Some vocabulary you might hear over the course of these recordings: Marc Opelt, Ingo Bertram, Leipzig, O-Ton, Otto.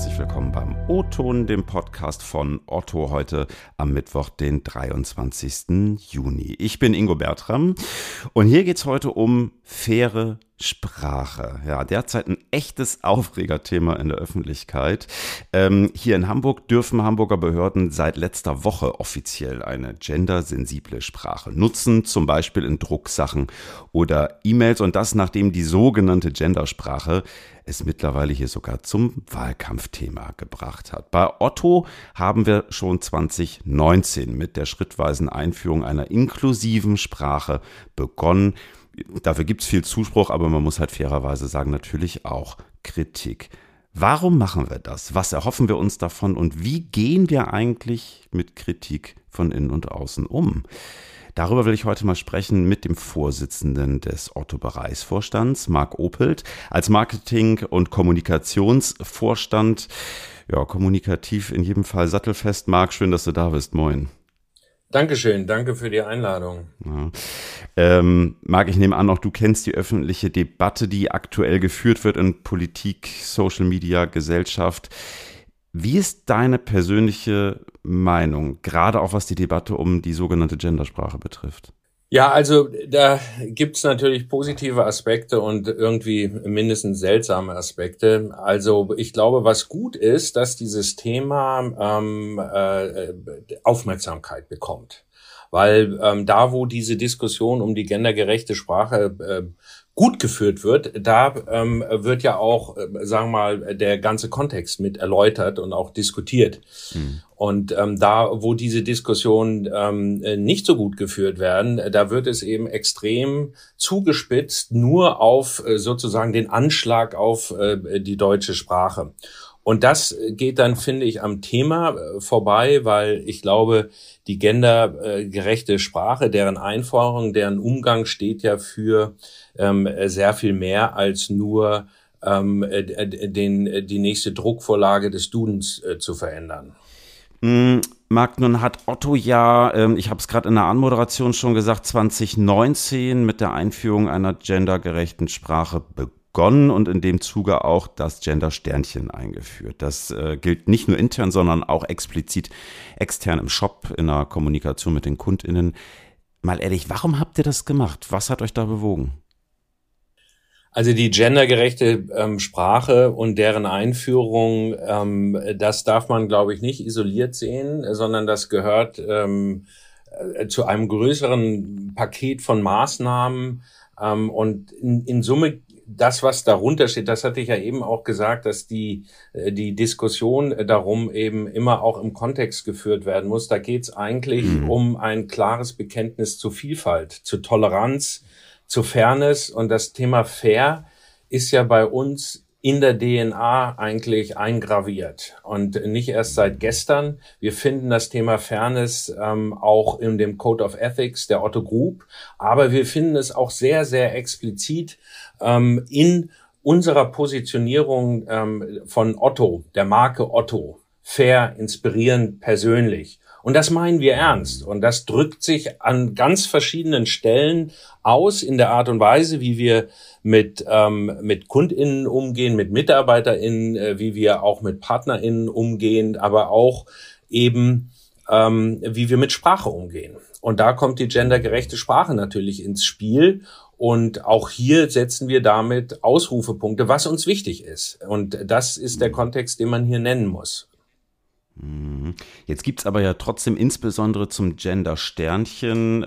herzlich willkommen beim O-Ton, dem Podcast von Otto, heute am Mittwoch, den 23. Juni. Ich bin Ingo Bertram und hier geht es heute um faire Sprache. Ja, derzeit ein echtes Aufregerthema in der Öffentlichkeit. Hier in Hamburg dürfen Hamburger Behörden seit letzter Woche offiziell eine gendersensible Sprache nutzen, zum Beispiel in Drucksachen oder E-Mails, und das, nachdem die sogenannte Gendersprache es mittlerweile hier sogar zum Wahlkampfthema gebracht hat. Bei Otto haben wir schon 2019 mit der schrittweisen Einführung einer inklusiven Sprache begonnen. Dafür gibt es viel Zuspruch, aber man muss halt fairerweise sagen, natürlich auch Kritik. Warum machen wir das? Was erhoffen wir uns davon? Und wie gehen wir eigentlich mit Kritik von innen und außen um? Darüber will ich heute mal sprechen mit dem Vorsitzenden des Otto-Bereichsvorstands, Marc Opelt. Als Marketing- und Kommunikationsvorstand, ja, kommunikativ in jedem Fall sattelfest. Marc, schön, dass du da bist. Moin. Dankeschön, danke für die Einladung. Ja. Marc, ich nehme an, auch du kennst die öffentliche Debatte, die aktuell geführt wird in Politik, Social Media, Gesellschaft. Wie ist deine persönliche Meinung, gerade auch was die Debatte um die sogenannte Gendersprache betrifft? Ja, also da gibt's natürlich positive Aspekte und irgendwie mindestens seltsame Aspekte. Also ich glaube, was gut ist, dass dieses Thema Aufmerksamkeit bekommt. Weil da, wo diese Diskussion um die gendergerechte Sprache gut geführt wird, da wird ja auch, sagen wir mal, der ganze Kontext mit erläutert und auch diskutiert. Mhm. Und da, wo diese Diskussionen nicht so gut geführt werden, da wird es eben extrem zugespitzt, nur auf sozusagen den Anschlag auf die deutsche Sprache. Und das geht dann, finde ich, am Thema vorbei, weil ich glaube, die gendergerechte Sprache, deren Einforderung, deren Umgang steht ja für sehr viel mehr als nur die nächste Druckvorlage des Dudens zu verändern. Marc, nun hat Otto ja, ich habe es gerade in der Anmoderation schon gesagt, 2019 mit der Einführung einer gendergerechten Sprache begonnen und in dem Zuge auch das Gender-Sternchen eingeführt. Das gilt nicht nur intern, sondern auch explizit extern im Shop, in der Kommunikation mit den KundInnen. Mal ehrlich, warum habt ihr das gemacht? Was hat euch da bewogen? Also die gendergerechte Sprache und deren Einführung, das darf man, glaube ich, nicht isoliert sehen, sondern das gehört zu einem größeren Paket von Maßnahmen. Und in Summe, das, was darunter steht, das hatte ich ja eben auch gesagt, dass die Diskussion darum eben immer auch im Kontext geführt werden muss. Da geht es eigentlich um ein klares Bekenntnis zur Vielfalt, zur Toleranz, zur Fairness, und das Thema fair ist ja bei uns in der DNA eigentlich eingraviert und nicht erst seit gestern. Wir finden das Thema Fairness auch in dem Code of Ethics der Otto Group, aber wir finden es auch sehr, sehr explizit in unserer Positionierung von Otto, der Marke Otto. Fair, inspirierend, persönlich. Und das meinen wir ernst. Und das drückt sich an ganz verschiedenen Stellen aus in der Art und Weise, wie wir mit KundInnen umgehen, mit MitarbeiterInnen, wie wir auch mit PartnerInnen umgehen, aber auch eben, wie wir mit Sprache umgehen. Und da kommt die gendergerechte Sprache natürlich ins Spiel. Und auch hier setzen wir damit Ausrufepunkte, was uns wichtig ist. Und das ist der Kontext, den man hier nennen muss. Jetzt gibt es aber ja trotzdem insbesondere zum Gender-Sternchen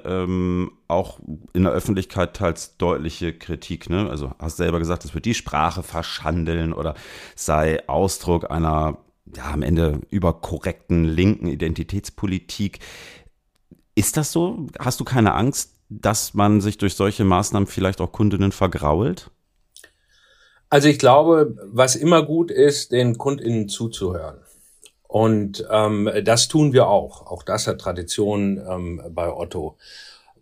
auch in der Öffentlichkeit teils deutliche Kritik, ne? Also hast selber gesagt, es wird die Sprache verschandeln oder sei Ausdruck einer, ja, am Ende überkorrekten linken Identitätspolitik. Ist das so? Hast du keine Angst, dass man sich durch solche Maßnahmen vielleicht auch Kundinnen vergrault? Also ich glaube, was immer gut ist, den KundInnen zuzuhören. Und das tun wir auch. Auch das hat Tradition bei Otto.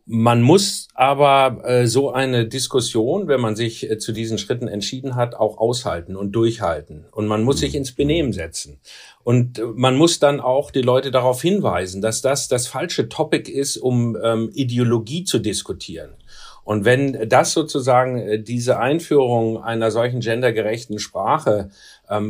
Man muss aber so eine Diskussion, wenn man sich zu diesen Schritten entschieden hat, auch aushalten und durchhalten. Und man muss sich ins Benehmen setzen. Und man muss dann auch die Leute darauf hinweisen, dass das falsche Topic ist, um Ideologie zu diskutieren. Und wenn das sozusagen diese Einführung einer solchen gendergerechten Sprache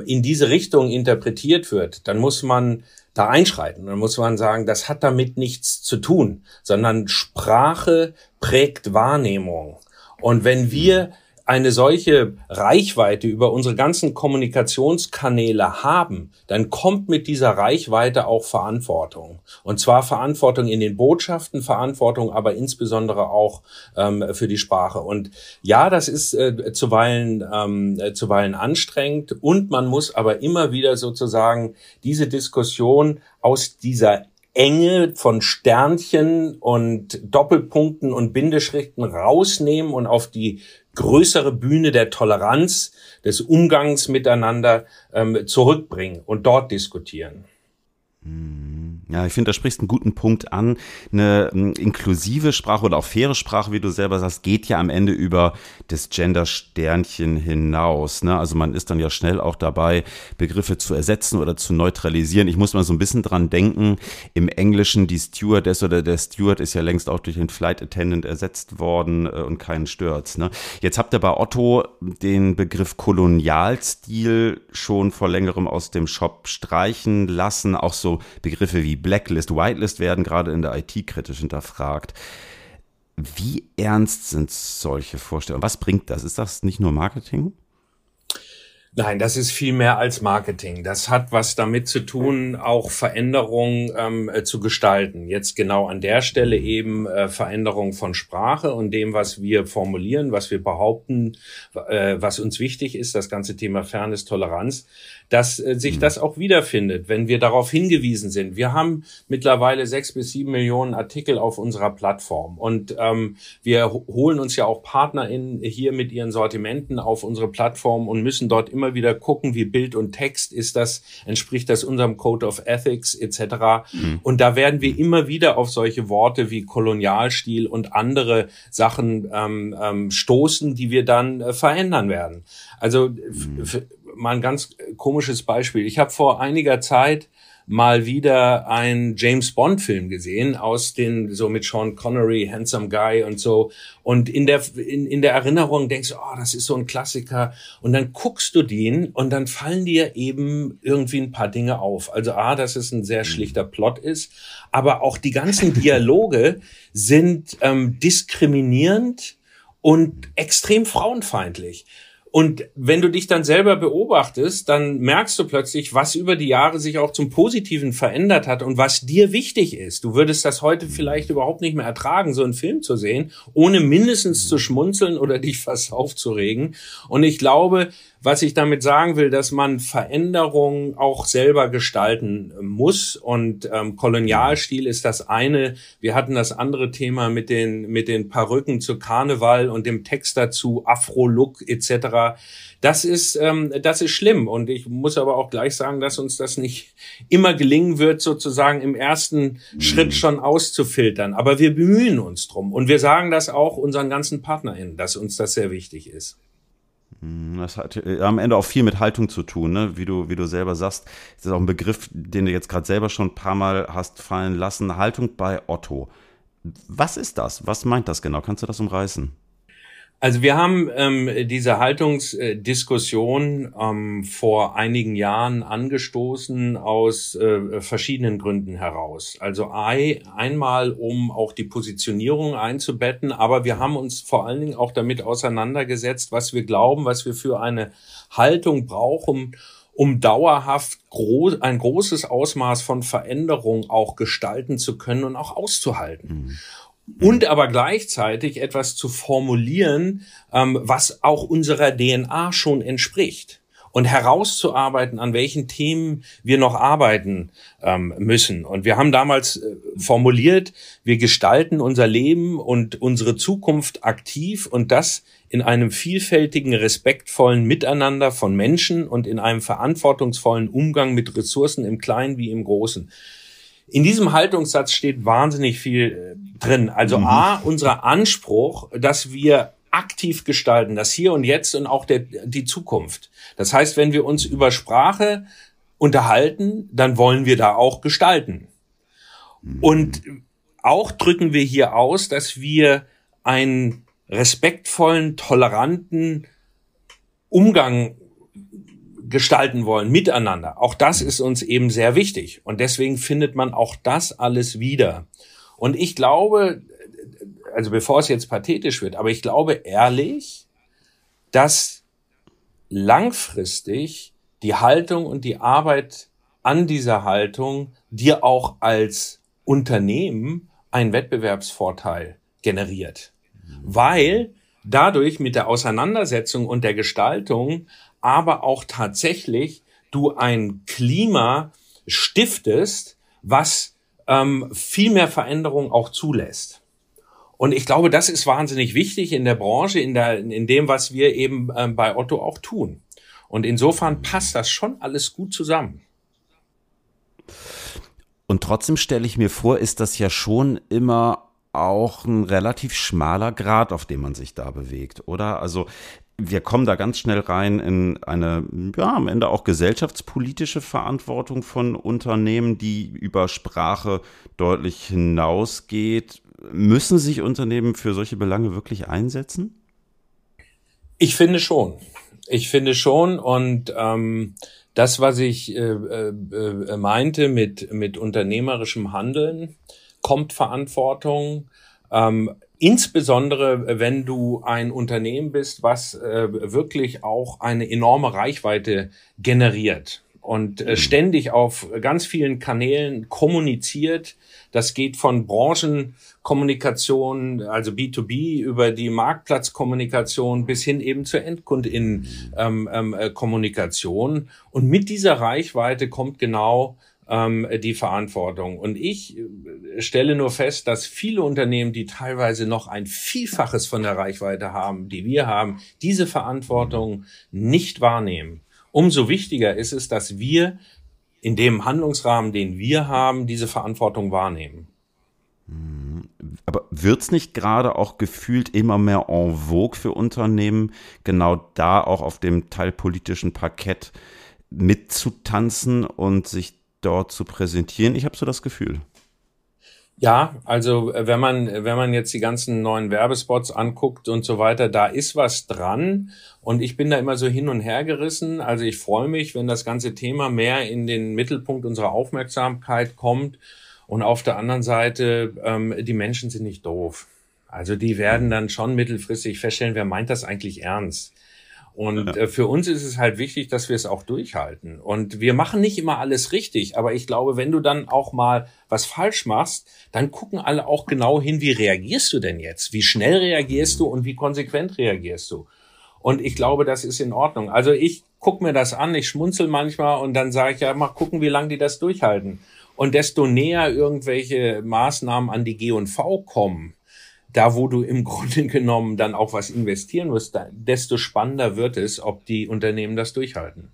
in diese Richtung interpretiert wird, dann muss man da einschreiten. Dann muss man sagen, das hat damit nichts zu tun, sondern Sprache prägt Wahrnehmung. Und wenn wir eine solche Reichweite über unsere ganzen Kommunikationskanäle haben, dann kommt mit dieser Reichweite auch Verantwortung. Und zwar Verantwortung in den Botschaften, Verantwortung aber insbesondere auch für die Sprache. Und ja, das ist zuweilen anstrengend, und man muss aber immer wieder sozusagen diese Diskussion aus dieser Enge von Sternchen und Doppelpunkten und Bindeschriften rausnehmen und auf die größere Bühne der Toleranz, des Umgangs miteinander zurückbringen und dort diskutieren. Ja, ich finde, da sprichst einen guten Punkt an. Eine inklusive Sprache oder auch faire Sprache, wie du selber sagst, geht ja am Ende über das Gender-Sternchen hinaus, ne? Also man ist dann ja schnell auch dabei, Begriffe zu ersetzen oder zu neutralisieren. Ich muss mal so ein bisschen dran denken, im Englischen die Stewardess oder der Steward ist ja längst auch durch den Flight Attendant ersetzt worden und keinen stört's, ne? Jetzt habt ihr bei Otto den Begriff Kolonialstil schon vor längerem aus dem Shop streichen lassen. Auch so Begriffe wie Blacklist, Whitelist werden gerade in der IT kritisch hinterfragt. Wie ernst sind solche Vorstellungen? Was bringt das? Ist das nicht nur Marketing? Nein, das ist viel mehr als Marketing. Das hat was damit zu tun, auch Veränderungen zu gestalten. Jetzt genau an der Stelle eben Veränderung von Sprache und dem, was wir formulieren, was wir behaupten, was uns wichtig ist, das ganze Thema Fairness, Toleranz, dass sich das auch wiederfindet, wenn wir darauf hingewiesen sind. Wir haben mittlerweile 6 bis 7 Millionen Artikel auf unserer Plattform, und wir holen uns ja auch PartnerInnen hier mit ihren Sortimenten auf unsere Plattform und müssen dort immer wieder gucken, wie Bild und Text ist das, entspricht das unserem Code of Ethics etc. Und da werden wir immer wieder auf solche Worte wie Kolonialstil und andere Sachen stoßen, die wir dann verändern werden. Also mal ein ganz komisches Beispiel. Ich habe vor einiger Zeit mal wieder einen James-Bond-Film gesehen, aus den, so mit Sean Connery, Handsome Guy und so. Und in der Erinnerung denkst du, oh, das ist so ein Klassiker. Und dann guckst du den und dann fallen dir eben irgendwie ein paar Dinge auf. Also dass es ein sehr schlichter Plot ist. Aber auch die ganzen Dialoge sind diskriminierend und extrem frauenfeindlich. Und wenn du dich dann selber beobachtest, dann merkst du plötzlich, was über die Jahre sich auch zum Positiven verändert hat und was dir wichtig ist. Du würdest das heute vielleicht überhaupt nicht mehr ertragen, so einen Film zu sehen, ohne mindestens zu schmunzeln oder dich fast aufzuregen. Und ich glaube, was ich damit sagen will, dass man Veränderungen auch selber gestalten muss, und Kolonialstil ist das eine. Wir hatten das andere Thema mit den Perücken zu Karneval und dem Text dazu, Afro-Look etc. Das ist schlimm, und ich muss aber auch gleich sagen, dass uns das nicht immer gelingen wird, sozusagen im ersten Schritt schon auszufiltern. Aber wir bemühen uns drum, und wir sagen das auch unseren ganzen PartnerInnen, dass uns das sehr wichtig ist. Das hat am Ende auch viel mit Haltung zu tun, ne? Wie du selber sagst, ist das auch ein Begriff, den du jetzt gerade selber schon ein paar Mal hast fallen lassen. Haltung bei Otto. Was ist das? Was meint das genau? Kannst du das umreißen? Also wir haben diese Haltungsdiskussion vor einigen Jahren angestoßen aus verschiedenen Gründen heraus. Also einmal, um auch die Positionierung einzubetten, aber wir haben uns vor allen Dingen auch damit auseinandergesetzt, was wir glauben, was wir für eine Haltung brauchen, um dauerhaft ein großes Ausmaß von Veränderung auch gestalten zu können und auch auszuhalten. Und aber gleichzeitig etwas zu formulieren, was auch unserer DNA schon entspricht. Und herauszuarbeiten, an welchen Themen wir noch arbeiten müssen. Und wir haben damals formuliert, wir gestalten unser Leben und unsere Zukunft aktiv, und das in einem vielfältigen, respektvollen Miteinander von Menschen und in einem verantwortungsvollen Umgang mit Ressourcen im Kleinen wie im Großen. In diesem Haltungssatz steht wahnsinnig viel drin. Also unser Anspruch, dass wir aktiv gestalten, das Hier und Jetzt und auch die Zukunft. Das heißt, wenn wir uns über Sprache unterhalten, dann wollen wir da auch gestalten. Und auch drücken wir hier aus, dass wir ein respektvollen, toleranten Umgang gestalten wollen, miteinander. Auch das ist uns eben sehr wichtig. Und deswegen findet man auch das alles wieder. Und ich glaube, also bevor es jetzt pathetisch wird, aber ich glaube ehrlich, dass langfristig die Haltung und die Arbeit an dieser Haltung dir auch als Unternehmen einen Wettbewerbsvorteil generiert. Weil dadurch mit der Auseinandersetzung und der Gestaltung aber auch tatsächlich du ein Klima stiftest, was viel mehr Veränderung auch zulässt. Und ich glaube, das ist wahnsinnig wichtig in der Branche, in dem, was wir eben bei Otto auch tun. Und insofern passt das schon alles gut zusammen. Und trotzdem stelle ich mir vor, ist das ja schon immer auch ein relativ schmaler Grat, auf dem man sich da bewegt, oder? Also wir kommen da ganz schnell rein in eine, ja, am Ende auch gesellschaftspolitische Verantwortung von Unternehmen, die über Sprache deutlich hinausgeht. Müssen sich Unternehmen für solche Belange wirklich einsetzen? Ich finde schon. Ich finde schon, und das, was ich meinte mit unternehmerischem Handeln, kommt Verantwortung, insbesondere wenn du ein Unternehmen bist, was wirklich auch eine enorme Reichweite generiert und ständig auf ganz vielen Kanälen kommuniziert. Das geht von Branchenkommunikation, also B2B, über die Marktplatzkommunikation bis hin eben zur EndkundInnen-Kommunikation. Und mit dieser Reichweite kommt genau die Verantwortung. Und ich stelle nur fest, dass viele Unternehmen, die teilweise noch ein Vielfaches von der Reichweite haben, die wir haben, diese Verantwortung nicht wahrnehmen. Umso wichtiger ist es, dass wir in dem Handlungsrahmen, den wir haben, diese Verantwortung wahrnehmen. Aber wird's nicht gerade auch gefühlt immer mehr en vogue für Unternehmen, genau da auch auf dem teilpolitischen Parkett mitzutanzen und sich dort zu präsentieren? Ich habe so das Gefühl. Ja, also wenn man jetzt die ganzen neuen Werbespots anguckt und so weiter, da ist was dran. Und ich bin da immer so hin und her gerissen. Also ich freue mich, wenn das ganze Thema mehr in den Mittelpunkt unserer Aufmerksamkeit kommt. Und auf der anderen Seite, die Menschen sind nicht doof. Also die werden dann schon mittelfristig feststellen, wer meint das eigentlich ernst? Und für uns ist es halt wichtig, dass wir es auch durchhalten. Und wir machen nicht immer alles richtig, aber ich glaube, wenn du dann auch mal was falsch machst, dann gucken alle auch genau hin, wie reagierst du denn jetzt? Wie schnell reagierst du und wie konsequent reagierst du? Und ich glaube, das ist in Ordnung. Also ich gucke mir das an, ich schmunzel manchmal und dann sage ich, ja, mal gucken, wie lange die das durchhalten. Und desto näher irgendwelche Maßnahmen an die G&V kommen, da wo du im Grunde genommen dann auch was investieren musst, desto spannender wird es, ob die Unternehmen das durchhalten.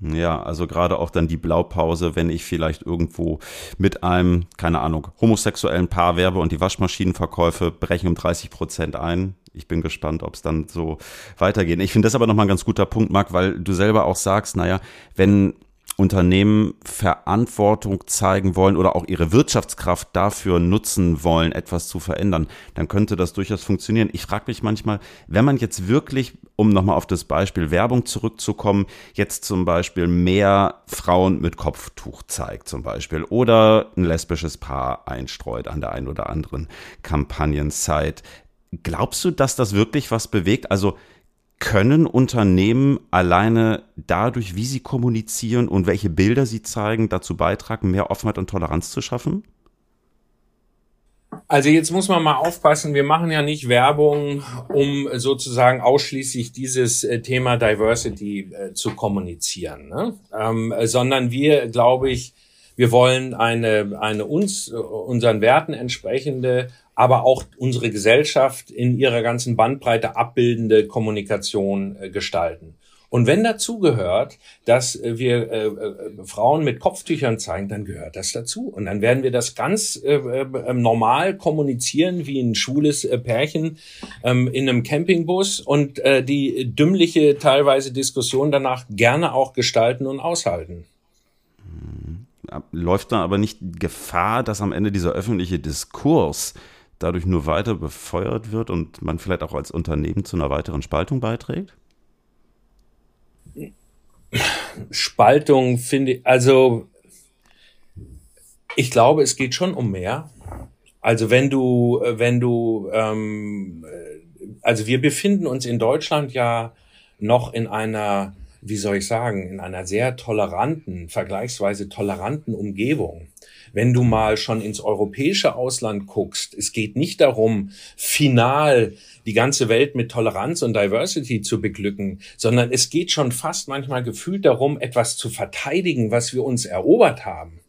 Ja, also gerade auch dann die Blaupause, wenn ich vielleicht irgendwo mit einem, keine Ahnung, homosexuellen Paar werbe und die Waschmaschinenverkäufe brechen um 30% ein. Ich bin gespannt, ob es dann so weitergeht. Ich finde das aber nochmal ein ganz guter Punkt, Marc, weil du selber auch sagst, naja, wenn Unternehmen Verantwortung zeigen wollen oder auch ihre Wirtschaftskraft dafür nutzen wollen, etwas zu verändern, dann könnte das durchaus funktionieren. Ich frage mich manchmal, wenn man jetzt wirklich, um nochmal auf das Beispiel Werbung zurückzukommen, jetzt zum Beispiel mehr Frauen mit Kopftuch zeigt zum Beispiel oder ein lesbisches Paar einstreut an der einen oder anderen Kampagnenzeit. Glaubst du, dass das wirklich was bewegt? Also können Unternehmen alleine dadurch, wie sie kommunizieren und welche Bilder sie zeigen, dazu beitragen, mehr Offenheit und Toleranz zu schaffen? Also jetzt muss man mal aufpassen, wir machen ja nicht Werbung, um sozusagen ausschließlich dieses Thema Diversity zu kommunizieren, ne? Sondern wir, glaube ich, wir wollen eine uns, unseren Werten entsprechende, aber auch unsere Gesellschaft in ihrer ganzen Bandbreite abbildende Kommunikation gestalten. Und wenn dazu gehört, dass wir Frauen mit Kopftüchern zeigen, dann gehört das dazu. Und dann werden wir das ganz normal kommunizieren, wie ein schwules Pärchen in einem Campingbus und die dümmliche teilweise Diskussion danach gerne auch gestalten und aushalten. Läuft da aber nicht Gefahr, dass am Ende dieser öffentliche Diskurs dadurch nur weiter befeuert wird und man vielleicht auch als Unternehmen zu einer weiteren Spaltung beiträgt? Spaltung finde ich, also ich glaube, es geht schon um mehr. Also also wir befinden uns in Deutschland ja noch in einer, wie soll ich sagen, in einer sehr toleranten, vergleichsweise toleranten Umgebung. Wenn du mal schon ins europäische Ausland guckst, es geht nicht darum, final die ganze Welt mit Toleranz und Diversity zu beglücken, sondern es geht schon fast manchmal gefühlt darum, etwas zu verteidigen, was wir uns erobert haben.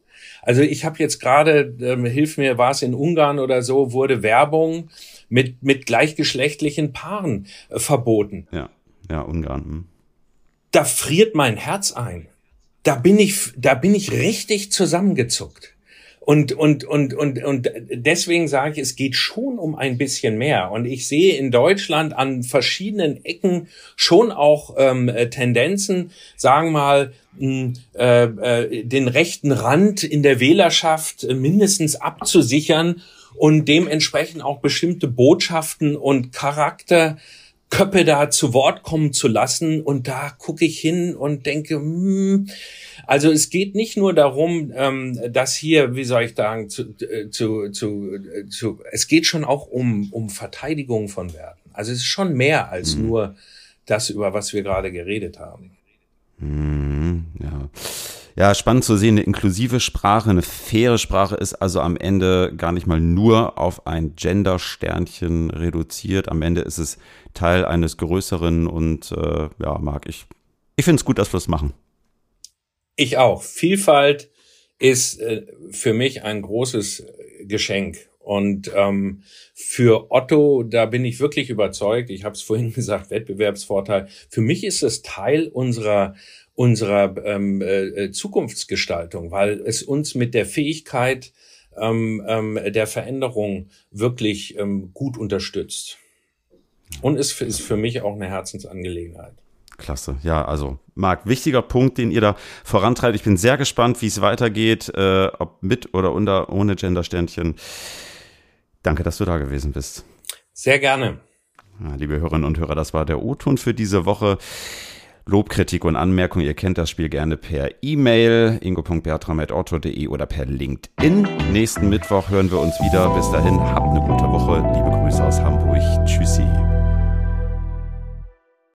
Also ich habe jetzt gerade, hilf mir, war es in Ungarn oder so, wurde Werbung mit gleichgeschlechtlichen Paaren verboten. Ja, Ungarn. Da friert mein Herz ein. Da bin ich richtig zusammengezuckt. Und deswegen sage ich, es geht schon um ein bisschen mehr. Und ich sehe in Deutschland an verschiedenen Ecken schon auch Tendenzen, sagen mal, den rechten Rand in der Wählerschaft mindestens abzusichern und dementsprechend auch bestimmte Botschaften und Charakterköpfe da zu Wort kommen zu lassen. Und da gucke ich hin und denke, also es geht nicht nur darum, dass hier, wie soll ich sagen, es geht schon auch um Verteidigung von Werten. Also es ist schon mehr als nur das, über was wir gerade geredet haben. Ja, spannend zu sehen, eine inklusive Sprache, eine faire Sprache ist also am Ende gar nicht mal nur auf ein Gender-Sternchen reduziert. Am Ende ist es Teil eines Größeren und Marc, ich finde es gut, dass wir das machen. Ich auch. Vielfalt ist für mich ein großes Geschenk. Und für Otto, da bin ich wirklich überzeugt, ich habe es vorhin gesagt, Wettbewerbsvorteil. Für mich ist es Teil unserer Zukunftsgestaltung, weil es uns mit der Fähigkeit der Veränderung wirklich gut unterstützt. Und es ist für mich auch eine Herzensangelegenheit. Klasse. Ja, also Marc, wichtiger Punkt, den ihr da vorantreibt. Ich bin sehr gespannt, wie es weitergeht, ob mit oder ohne Gendersternchen. Danke, dass du da gewesen bist. Sehr gerne. Ja, liebe Hörerinnen und Hörer, das war der O-Ton für diese Woche. Lob, Kritik und Anmerkung, ihr kennt das Spiel, gerne per E-Mail ingo.bertram@otto.de oder per LinkedIn. Nächsten Mittwoch hören wir uns wieder. Bis dahin, habt eine gute Woche. Liebe Grüße aus Hamburg. Tschüssi.